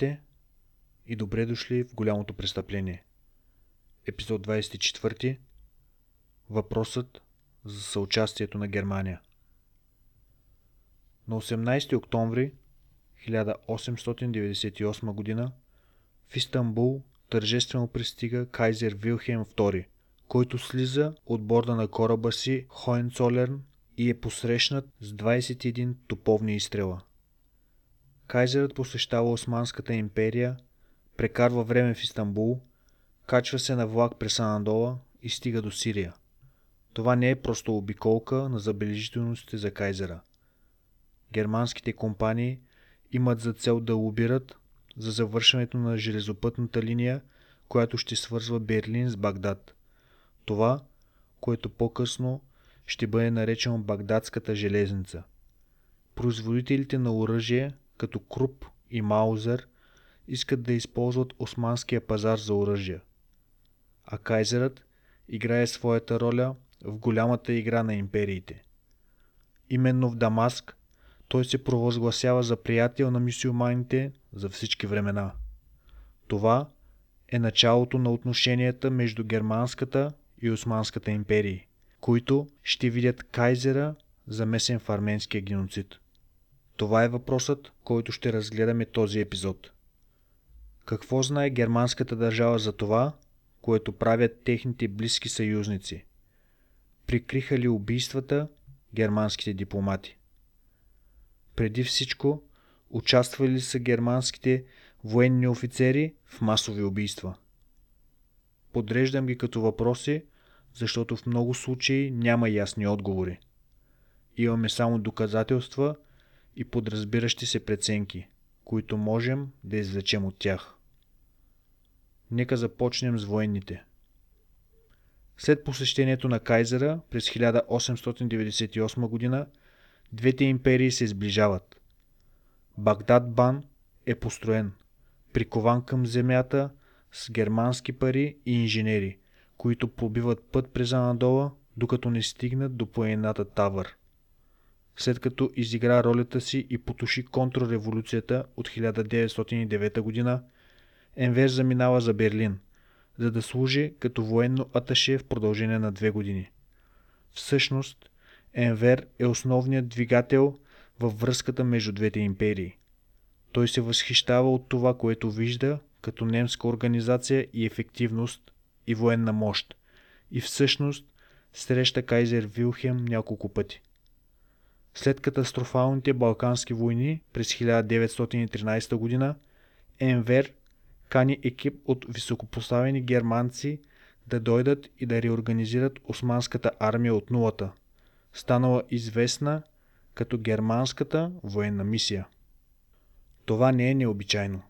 Здравейте и добре дошли в голямото престъпление. Епизод 24. Въпросът за съучастието на Германия. На 18 октомври 1898 година в Истанбул тържествено пристига кайзер Вилхем II, който слиза от борда на кораба си Хоенцолерн и е посрещнат с 21 топовни изстрела. Кайзерът посещава Османската империя, прекарва време в Истанбул, качва се на влак през Анадола и стига до Сирия. Това не е просто обиколка на забележителностите за кайзера. Германските компании имат за цел да лобират за завършването на железопътната линия, която ще свързва Берлин с Багдад. Това, което по-късно ще бъде наречено Багдадската железница. Производителите на оръжие, като Круп и Маузър, искат да използват османския пазар за оръжия. А кайзерът играе своята роля в голямата игра на империите. Именно в Дамаск той се провъзгласява за приятел на мюсюлманите за всички времена. Това е началото на отношенията между Германската и Османската империи, които ще видят кайзера замесен в арменския геноцид. Това е въпросът, който ще разгледаме този епизод. Какво знае германската държава за това, което правят техните близки съюзници? Прикриха ли убийствата германските дипломати? Преди всичко, участвали ли са германските военни офицери в масови убийства? Подреждам ги като въпроси, защото в много случаи няма ясни отговори. Имаме само доказателства и подразбиращи се преценки, които можем да извлечем от тях. Нека започнем с военните. След посещението на кайзера през 1898 година, двете империи се сближават. Багдад бан е построен, прикован към земята с германски пари и инженери, които пробиват път през Анадола, докато не стигнат до планината Тавър. След като изигра ролята си и потуши контрреволюцията от 1909 година, Енвер заминава за Берлин, за да служи като военно аташе в продължение на 2 години. Всъщност, Енвер е основният двигател във връзката между двете империи. Той се възхищава от това, което вижда като немска организация и ефективност и военна мощ, и всъщност среща кайзер Вилхем няколко пъти. След катастрофалните Балкански войни през 1913 година, Енвер кани екип от високопоставени германци да дойдат и да реорганизират османската армия от нулата, станала известна като германската военна мисия. Това не е необичайно.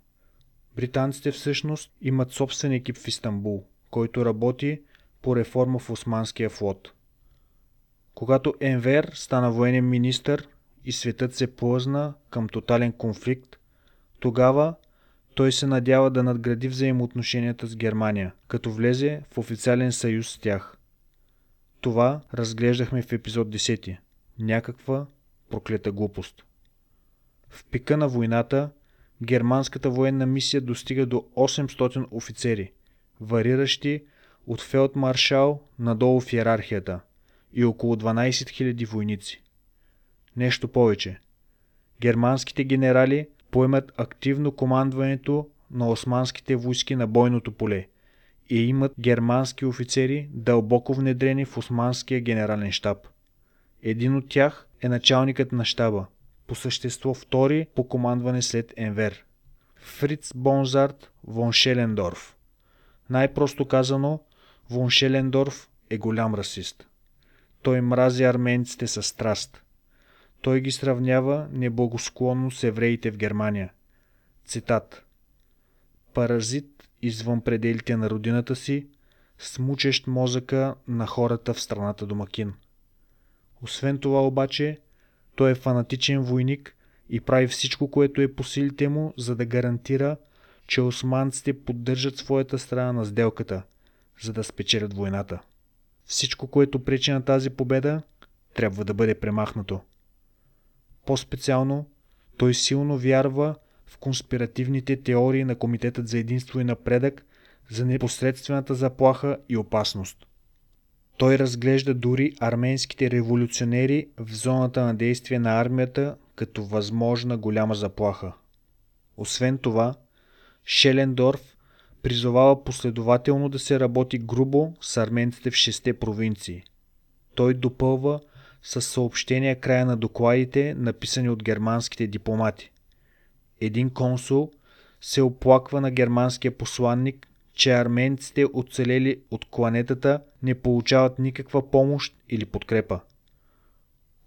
Британците всъщност имат собствен екип в Истанбул, който работи по реформа в османския флот. Когато Енвер стана военен министър и светът се плъзна към тотален конфликт, тогава той се надява да надгради взаимоотношенията с Германия, като влезе в официален съюз с тях. Това разглеждахме в епизод 10. Някаква проклета глупост. В пика на войната германската военна мисия достига до 800 офицери, вариращи от фелдмаршал надолу в йерархията, и около 12 000 войници. Нещо повече. Германските генерали поемат активно командването на османските войски на бойното поле и имат германски офицери дълбоко внедрени в османския генерален щаб. Един от тях е началникът на щаба, по същество втори по командване след Енвер, Фриц Бронзарт фон Шелендорф. Най-просто казано, фон Шелендорф е голям расист. Той мрази арменците със страст. Той ги сравнява неблагосклонно с евреите в Германия. Цитат: „Паразит извън пределите на родината си, смучещ мозъка на хората в страната домакин.“ Освен това обаче, той е фанатичен войник и прави всичко, което е по силите му, за да гарантира, че османците поддържат своята страна на сделката, за да спечелят войната. Всичко, което пречи на тази победа, трябва да бъде премахнато. По-специално, той силно вярва в конспиративните теории на Комитетът за единство и напредък за непосредствената заплаха и опасност. Той разглежда дори арменските революционери в зоната на действие на армията като възможна голяма заплаха. Освен това, Шелендорф призовава последователно да се работи грубо с арменците в 6 провинции. Той допълва със съобщения края на докладите, написани от германските дипломати. Един консул се оплаква на германския посланник, че арменците, оцелели от кланетата, не получават никаква помощ или подкрепа.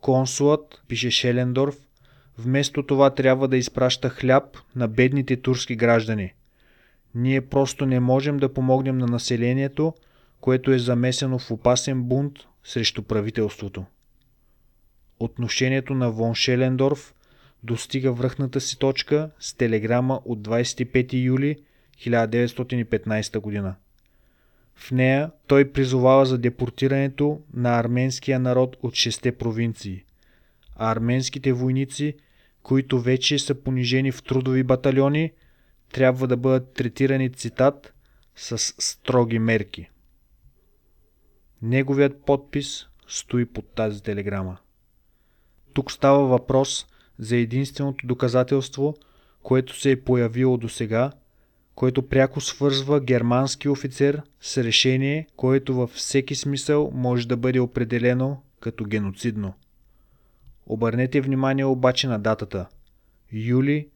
Консулът, пише Шелендорф, вместо това трябва да изпраща хляб на бедните турски граждани. Ние просто не можем да помогнем на населението, което е замесено в опасен бунт срещу правителството. Отношението на Вон Шелендорф достига връхната си точка с телеграма от 25 юли 1915 година. В нея той призовава за депортирането на арменския народ от 6 провинции, а арменските войници, които вече са понижени в трудови батальони, трябва да бъдат третирани, цитат, с строги мерки. Неговият подпис стои под тази телеграма. Тук става въпрос за единственото доказателство, което се е появило досега, което пряко свързва германски офицер с решение, което във всеки смисъл може да бъде определено като геноцидно. Обърнете внимание обаче на датата – юли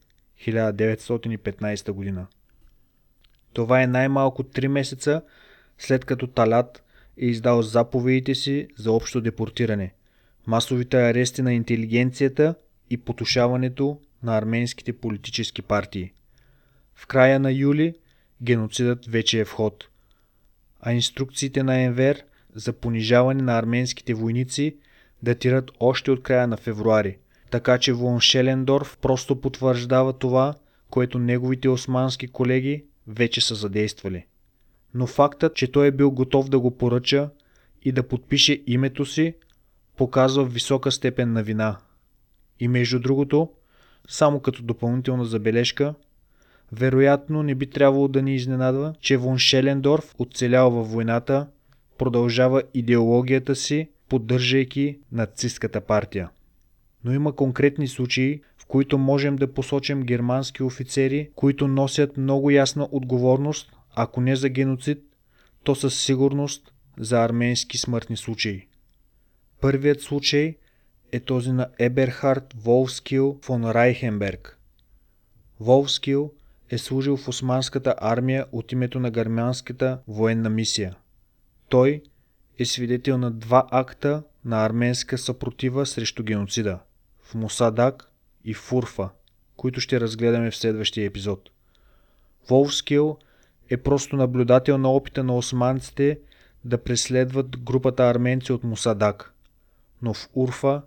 1915 година. Това е най-малко 3 месеца след като Талат е издал заповедите си за общо депортиране, масовите арести на интелигенцията и потушаването на арменските политически партии. В края на юли геноцидът вече е в ход, а инструкциите на Енвер за понижаване на арменските войници датират още от края на февруари, така че Вон Шелендорф просто потвърждава това, което неговите османски колеги вече са задействали. Но фактът, че той е бил готов да го поръча и да подпише името си, показва висока степен на вина. И между другото, само като допълнителна забележка, вероятно не би трябвало да ни изненадва, че Вон Шелендорф, оцелял във войната, продължава идеологията си, поддържайки нацистката партия. Но има конкретни случаи, в които можем да посочим германски офицери, които носят много ясна отговорност, ако не за геноцид, то със сигурност за арменски смъртни случаи. Първият случай е този на Еберхард Волфскил фон Райхенберг. Волфскил е служил в османската армия от името на германската военна мисия. Той е свидетел на 2 акта на арменска съпротива срещу геноцида в Мусадак и в Урфа, които ще разгледаме в следващия епизод. Волфскил е просто наблюдател на опита на османците да преследват групата арменци от Мусадак, но в Урфа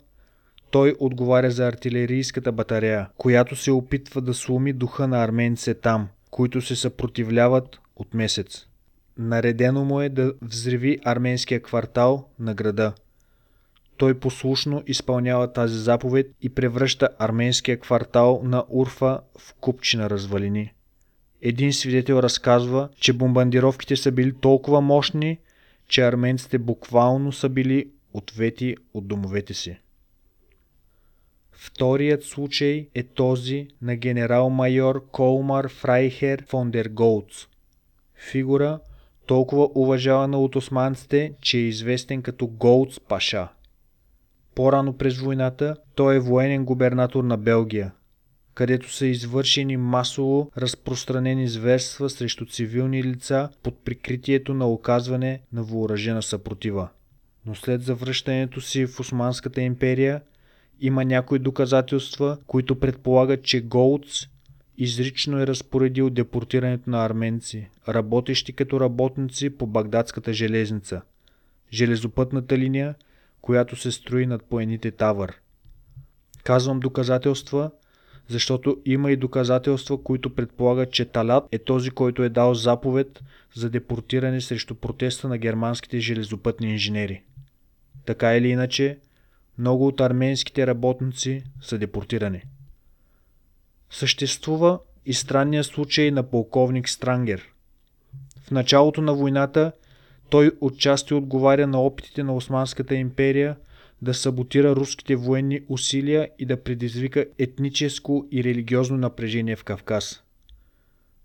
той отговаря за артилерийската батарея, която се опитва да сломи духа на арменците там, които се съпротивляват от месец. Наредено му е да взриви арменския квартал на града. Той послушно изпълнява тази заповед и превръща арменския квартал на Урфа в купчина развалини. Един свидетел разказва, че бомбардировките са били толкова мощни, че арменците буквално са били ответи от домовете си. Вторият случай е този на генерал-майор Колмар Фрайхер фон дер Голц. Фигура, толкова уважавана от османците, че е известен като Голц Паша. По-рано през войната той е военен губернатор на Белгия, където са извършени масово разпространени зверства срещу цивилни лица под прикритието на оказване на въоръжена съпротива. Но след завръщането си в Османската империя има някои доказателства, които предполагат, че Голц изрично е разпоредил депортирането на арменци, работещи като работници по Багдадската железница, железопътната линия, която се строи над планините Тавър. Казвам доказателства, защото има и доказателства, които предполагат, че Талат е този, който е дал заповед за депортиране срещу протеста на германските железопътни инженери. Така или иначе, много от арменските работници са депортирани. Съществува и странния случай на полковник Странгер. В началото на войната той отчасти отговаря на опитите на Османската империя да саботира руските военни усилия и да предизвика етническо и религиозно напрежение в Кавказ.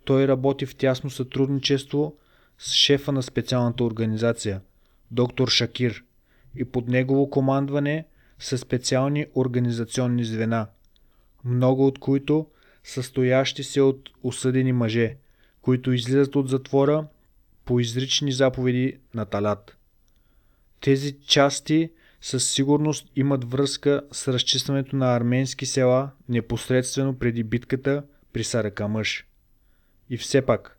Той работи в тясно сътрудничество с шефа на специалната организация, доктор Шакир, и под негово командване са специални организационни звена, много от които състоящи се от осъдени мъже, които излизат от затвора по изрични заповеди на Талат. Тези части със сигурност имат връзка с разчистването на арменски села непосредствено преди битката при Саракамъш. И все пак,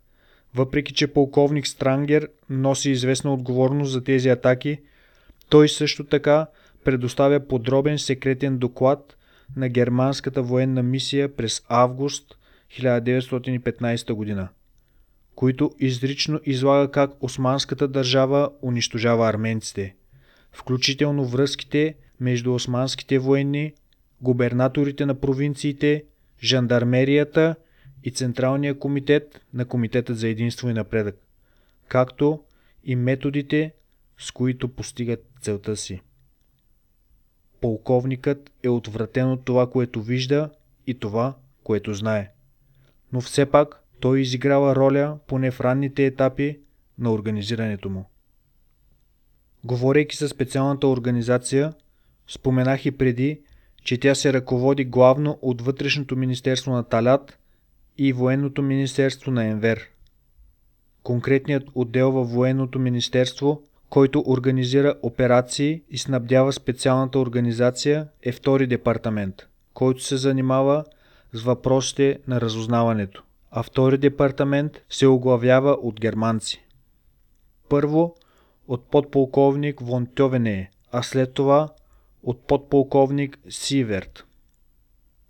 въпреки че полковник Странгер носи известна отговорност за тези атаки, той също така предоставя подробен секретен доклад на германската военна мисия през август 1915 година, който изрично излага как османската държава унищожава арменците, включително връзките между османските военни, губернаторите на провинциите, жандармерията и Централния комитет на Комитета за единство и напредък, както и методите, с които постигат целта си. Полковникът е отвратен от това, което вижда и това, което знае. Но все пак той изиграва роля поне в ранните етапи на организирането му. Говорейки за специалната организация, споменах и преди, че тя се ръководи главно от Вътрешното министерство на Талат и Военното министерство на Енвер. Конкретният отдел във Военното министерство, който организира операции и снабдява специалната организация, е втори департамент, който се занимава с въпросите на разузнаването, а втори департамент се оглавява от германци. Първо от подполковник фон Тьовене, а след това от подполковник Сиверт.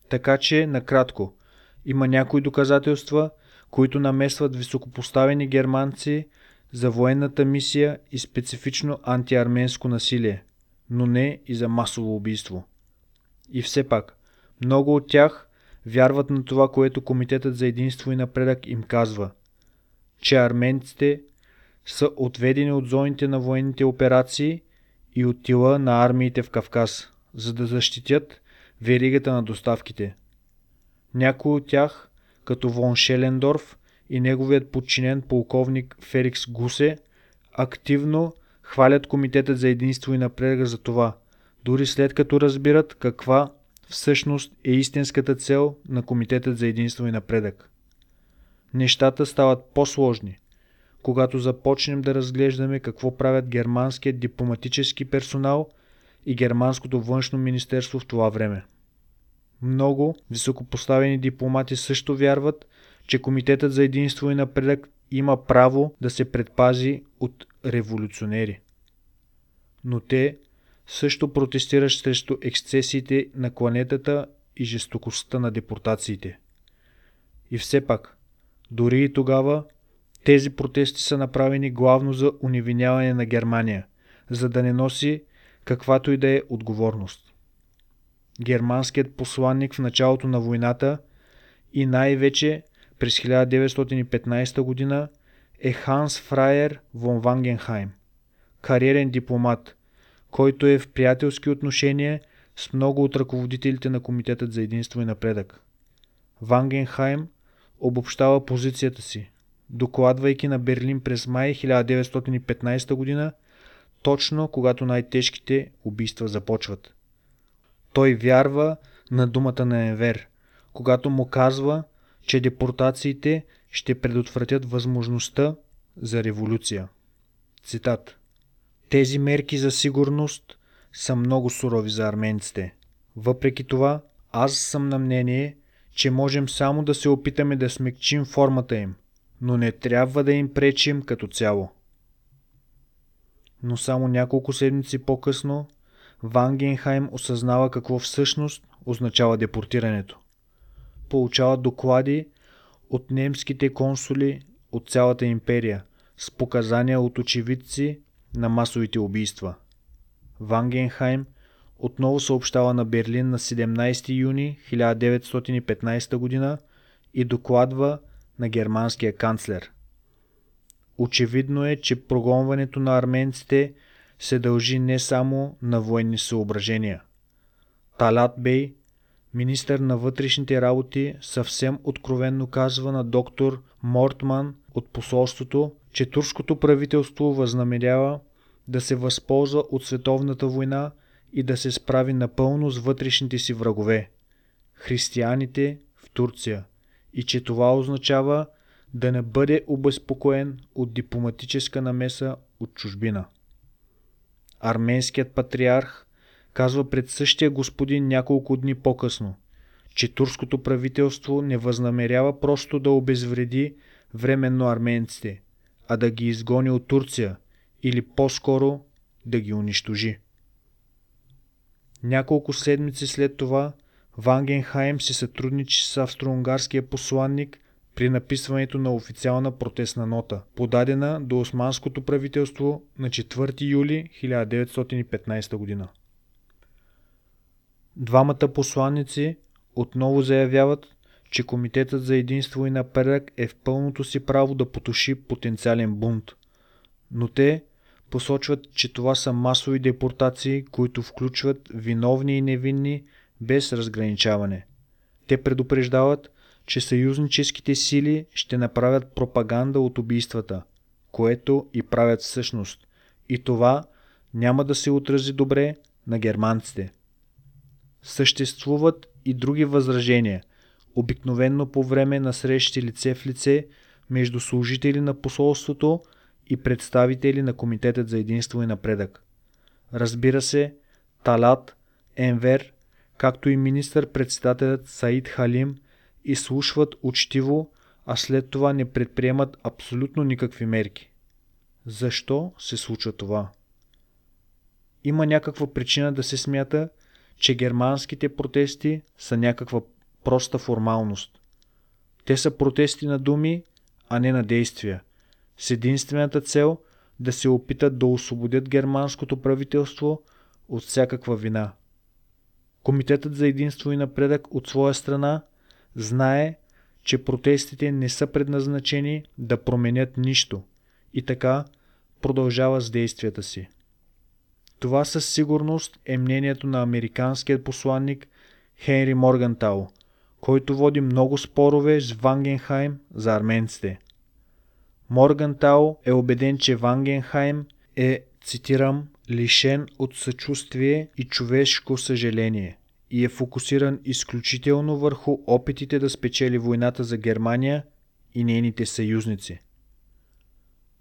Така че, накратко, има някои доказателства, които намесват високопоставени германци за военната мисия и специфично антиарменско насилие, но не и за масово убийство. И все пак, много от тях вярват на това, което Комитетът за единство и напредък им казва, че арменците са отведени от зоните на военните операции и от тила на армиите в Кавказ, за да защитят веригата на доставките. Някои от тях, като фон Шелендорф и неговият подчинен полковник Ферикс Гусе, активно хвалят Комитетът за единство и напредък за това, дори след като разбират каква всъщност е истинската цел на Комитетът за единство и напредък. Нещата стават по-сложни, когато започнем да разглеждаме какво правят германският дипломатически персонал и германското външно министерство в това време. Много високопоставени дипломати също вярват, че Комитетът за единство и напредък има право да се предпази от революционери. Но те също протестират срещу ексцесиите на кланетата и жестокостта на депортациите. И все пак, дори и тогава, тези протести са направени главно за уневиняване на Германия, за да не носи каквато и да е отговорност. Германският посланник в началото на войната и най-вече през 1915 година е Ханс Фрайер фон Вангенхайм, кариерен дипломат, който е в приятелски отношения с много от ръководителите на Комитетът за единство и напредък. Вангенхайм обобщава позицията си, докладвайки на Берлин през май 1915 година, точно когато най-тежките убийства започват. Той вярва на думата на Енвер, когато му казва, че депортациите ще предотвратят възможността за революция. Цитат: "Тези мерки за сигурност са много сурови за арменците. Въпреки това, аз съм на мнение, че можем само да се опитаме да смекчим формата им, но не трябва да им пречим като цяло." Но само няколко седмици по-късно Вангенхайм осъзнава какво всъщност означава депортирането. Получава доклади от немските консули от цялата империя с показания от очевидци на масовите убийства. Вангенхайм отново съобщава на Берлин на 17 юни 1915 г. и докладва на германския канцлер. Очевидно е, че прогонването на арменците се дължи не само на военни съображения. Талат бей, министър на вътрешните работи, съвсем откровенно казва на доктор Мортман от посолството, че турското правителство възнамерява да се възползва от световната война и да се справи напълно с вътрешните си врагове – християните в Турция, и че това означава да не бъде обезпокоен от дипломатическа намеса от чужбина. Арменският патриарх казва пред същия господин няколко дни по-късно, че турското правителство не възнамерява просто да обезвреди временно арменците, а да ги изгони от Турция или по-скоро да ги унищожи. Няколко седмици след това Вангенхайм се сътрудничи с австро-унгарския посланник при написването на официална протестна нота, подадена до османското правителство на 4 юли 1915 година. Двамата посланници отново заявяват, че Комитетът за единство и напредък е в пълното си право да потуши потенциален бунт, но те посочват, че това са масови депортации, които включват виновни и невинни без разграничаване. Те предупреждават, че съюзническите сили ще направят пропаганда от убийствата, което и правят всъщност, и това няма да се отрази добре на германците. Съществуват и други възражения, обикновенно по време на срещи лице в лице между служители на посолството и представители на Комитетът за единство и напредък. Разбира се, Талат, Енвер, както и министър-председателят Саид Халим изслушват учтиво, а след това не предприемат абсолютно никакви мерки. Защо се случва това? Има някаква причина да се смята, че германските протести са някаква проста формалност. Те са протести на думи, а не на действия, с единствената цел да се опитат да освободят германското правителство от всякаква вина. Комитетът за единство и напредък от своя страна знае, че протестите не са предназначени да променят нищо и така продължава с действията си. Това със сигурност е мнението на американският посланник Хенри Моргантау, който води много спорове с Вангенхайм за арменците. Моргантау е убеден, че Вангенхайм е, цитирам, лишен от съчувствие и човешко съжаление и е фокусиран изключително върху опитите да спечели войната за Германия и нейните съюзници.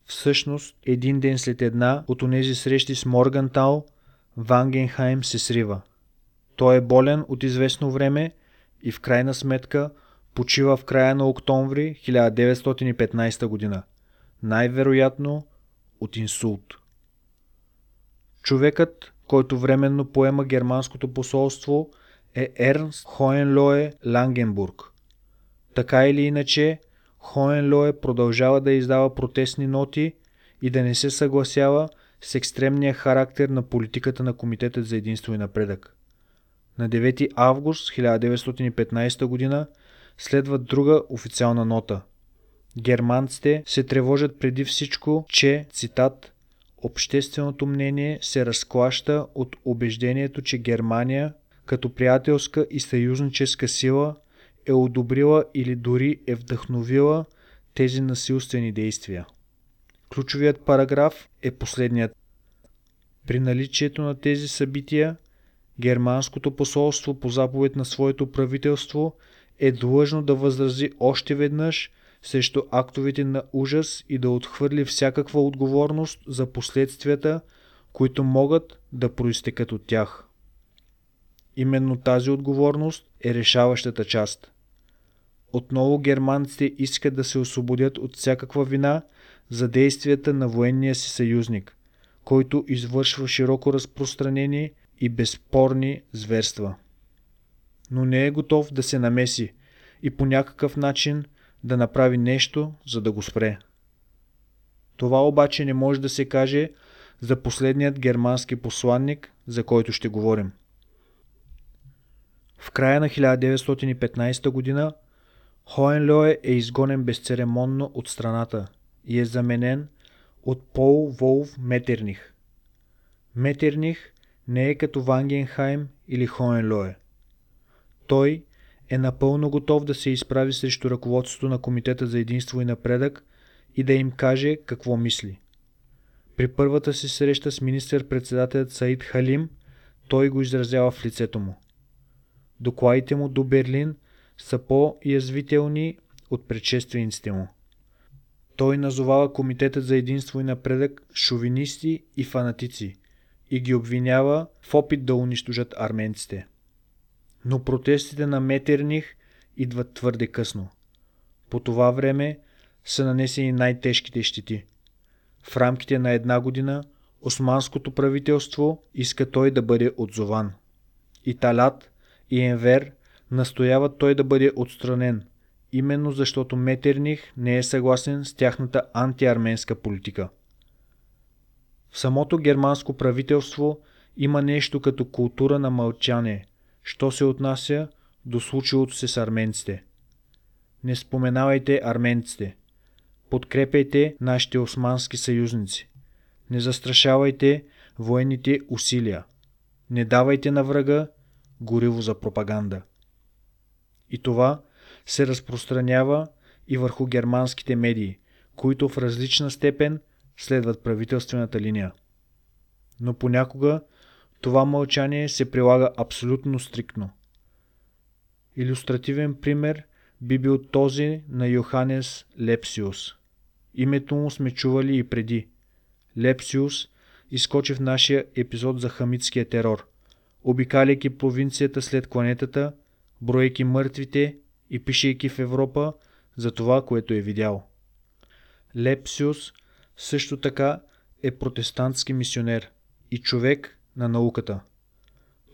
Всъщност, един ден след една от онези срещи с Моргантау, Вангенхайм се срива. Той е болен от известно време и в крайна сметка почива в края на октомври 1915 година, най-вероятно от инсулт. Човекът, който временно поема германското посолство, е Ернст Хоенлое Лангенбург. Така или иначе, Хоенлое продължава да издава протестни ноти и да не се съгласява с екстремния характер на политиката на Комитета за единство и напредък. На 9 август 1915 година следва друга официална нота. Германците се тревожат преди всичко, че, цитат, общественото мнение се разклаща от убеждението, че Германия, като приятелска и съюзническа сила, е одобрила или дори е вдъхновила тези насилствени действия. Ключовият параграф е последният. При наличието на тези събития, германското посолство по заповед на своето правителство е длъжно да възрази още веднъж срещу актовете на ужас и да отхвърли всякаква отговорност за последствията, които могат да произтекат от тях. Именно тази отговорност е решаващата част. Отново германците искат да се освободят от всякаква вина за действията на военния си съюзник, който извършва широко разпространени и безспорни зверства. Но не е готов да се намеси и по някакъв начин да направи нещо, за да го спре. Това обаче не може да се каже за последният германски посланник, за който ще говорим. В края на 1915 година Хоенлое е изгонен безцеремонно от страната и е заменен от Пол Волф Метерних. Метерних не е като Вангенхайм или Хоенлое. Той е напълно готов да се изправи срещу ръководството на Комитета за единство и напредък и да им каже какво мисли. При първата си среща с министър-председателят Саид Халим, той го изразява в лицето му. Докладите му до Берлин са по-язвителни от предшествениците му. Той назовава Комитетът за единство и напредък шовинисти и фанатици и ги обвинява в опит да унищожат арменците. Но протестите на Метерних идват твърде късно. По това време са нанесени най-тежките щети. В рамките на една година османското правителство иска той да бъде отзован. И Талат, и Енвер настояват той да бъде отстранен, именно защото Метерних не е съгласен с тяхната антиарменска политика. В самото германско правителство има нещо като култура на мълчание, що се отнася до случилото се с арменците. Не споменавайте арменците. Подкрепяйте нашите османски съюзници. Не застрашавайте военните усилия. Не давайте на врага гориво за пропаганда. И това се разпространява и върху германските медии, които в различна степен следват правителствената линия. Но понякога това мълчание се прилага абсолютно стриктно. Илюстративен пример би бил този на Йоханес Лепсиус. Името му сме чували и преди. Лепсиус изкочи в нашия епизод за хамитския терор, обикаляйки провинцията след кланетата, броейки мъртвите и пишейки в Европа за това, което е видял. Лепсиус също така е протестантски мисионер и човек на науката.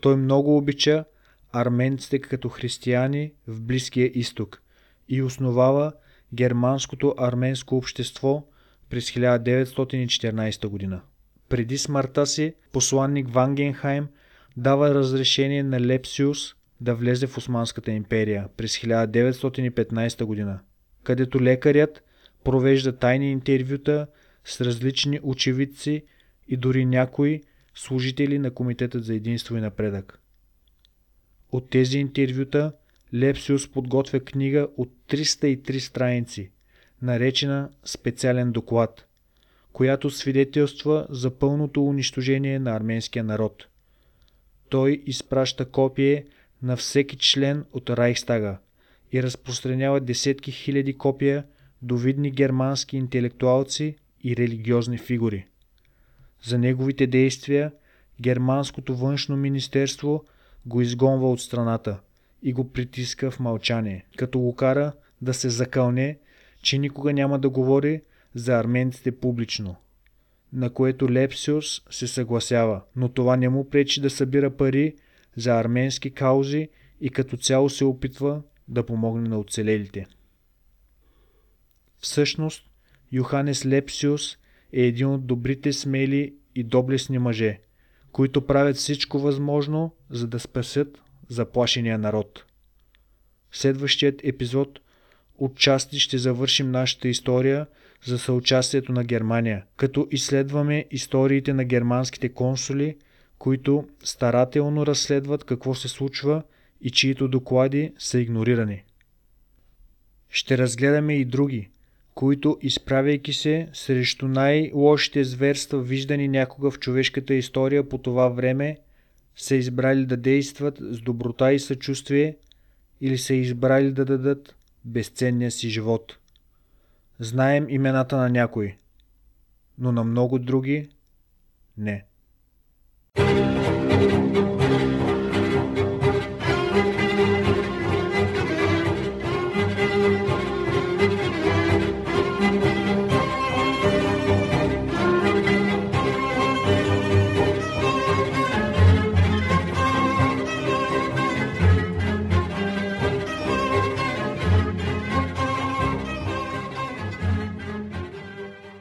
Той много обича арменците като християни в Близкия изток и основава германското арменско общество през 1914 година. Преди смъртта си посланник Вангенхайм дава разрешение на Лепсиус да влезе в Османската империя през 1915 година, където лекарят провежда тайни интервюта с различни очевидци и дори някои служители на Комитета за единство и напредък. От тези интервюта Лепсиус подготвя книга от 303 страници, наречена «Специален доклад», която свидетелства за пълното унищожение на арменския народ. Той изпраща копие на всеки член от Райхстага и разпространява десетки хиляди копия до видни германски интелектуалци и религиозни фигури. За неговите действия германското външно министерство го изгонва от страната и го притиска в мълчание, като го кара да се закълне, че никога няма да говори за арменците публично, на което Лепсиус се съгласява, но това не му пречи да събира пари за арменски каузи и като цяло се опитва да помогне на оцелелите. Всъщност, Йоханес Лепсиус е един от добрите, смели и доблестни мъже, които правят всичко възможно, за да спасят заплашения народ. В следващият епизод отчасти ще завършим нашата история за съучастието на Германия, като изследваме историите на германските консули, които старателно разследват какво се случва и чието доклади са игнорирани. Ще разгледаме и други, които, изправяйки се срещу най-лошите зверства, виждани някога в човешката история по това време, са избрали да действат с доброта и съчувствие или са избрали да дадат безценния си живот. Знаем имената на някои, но на много други – не.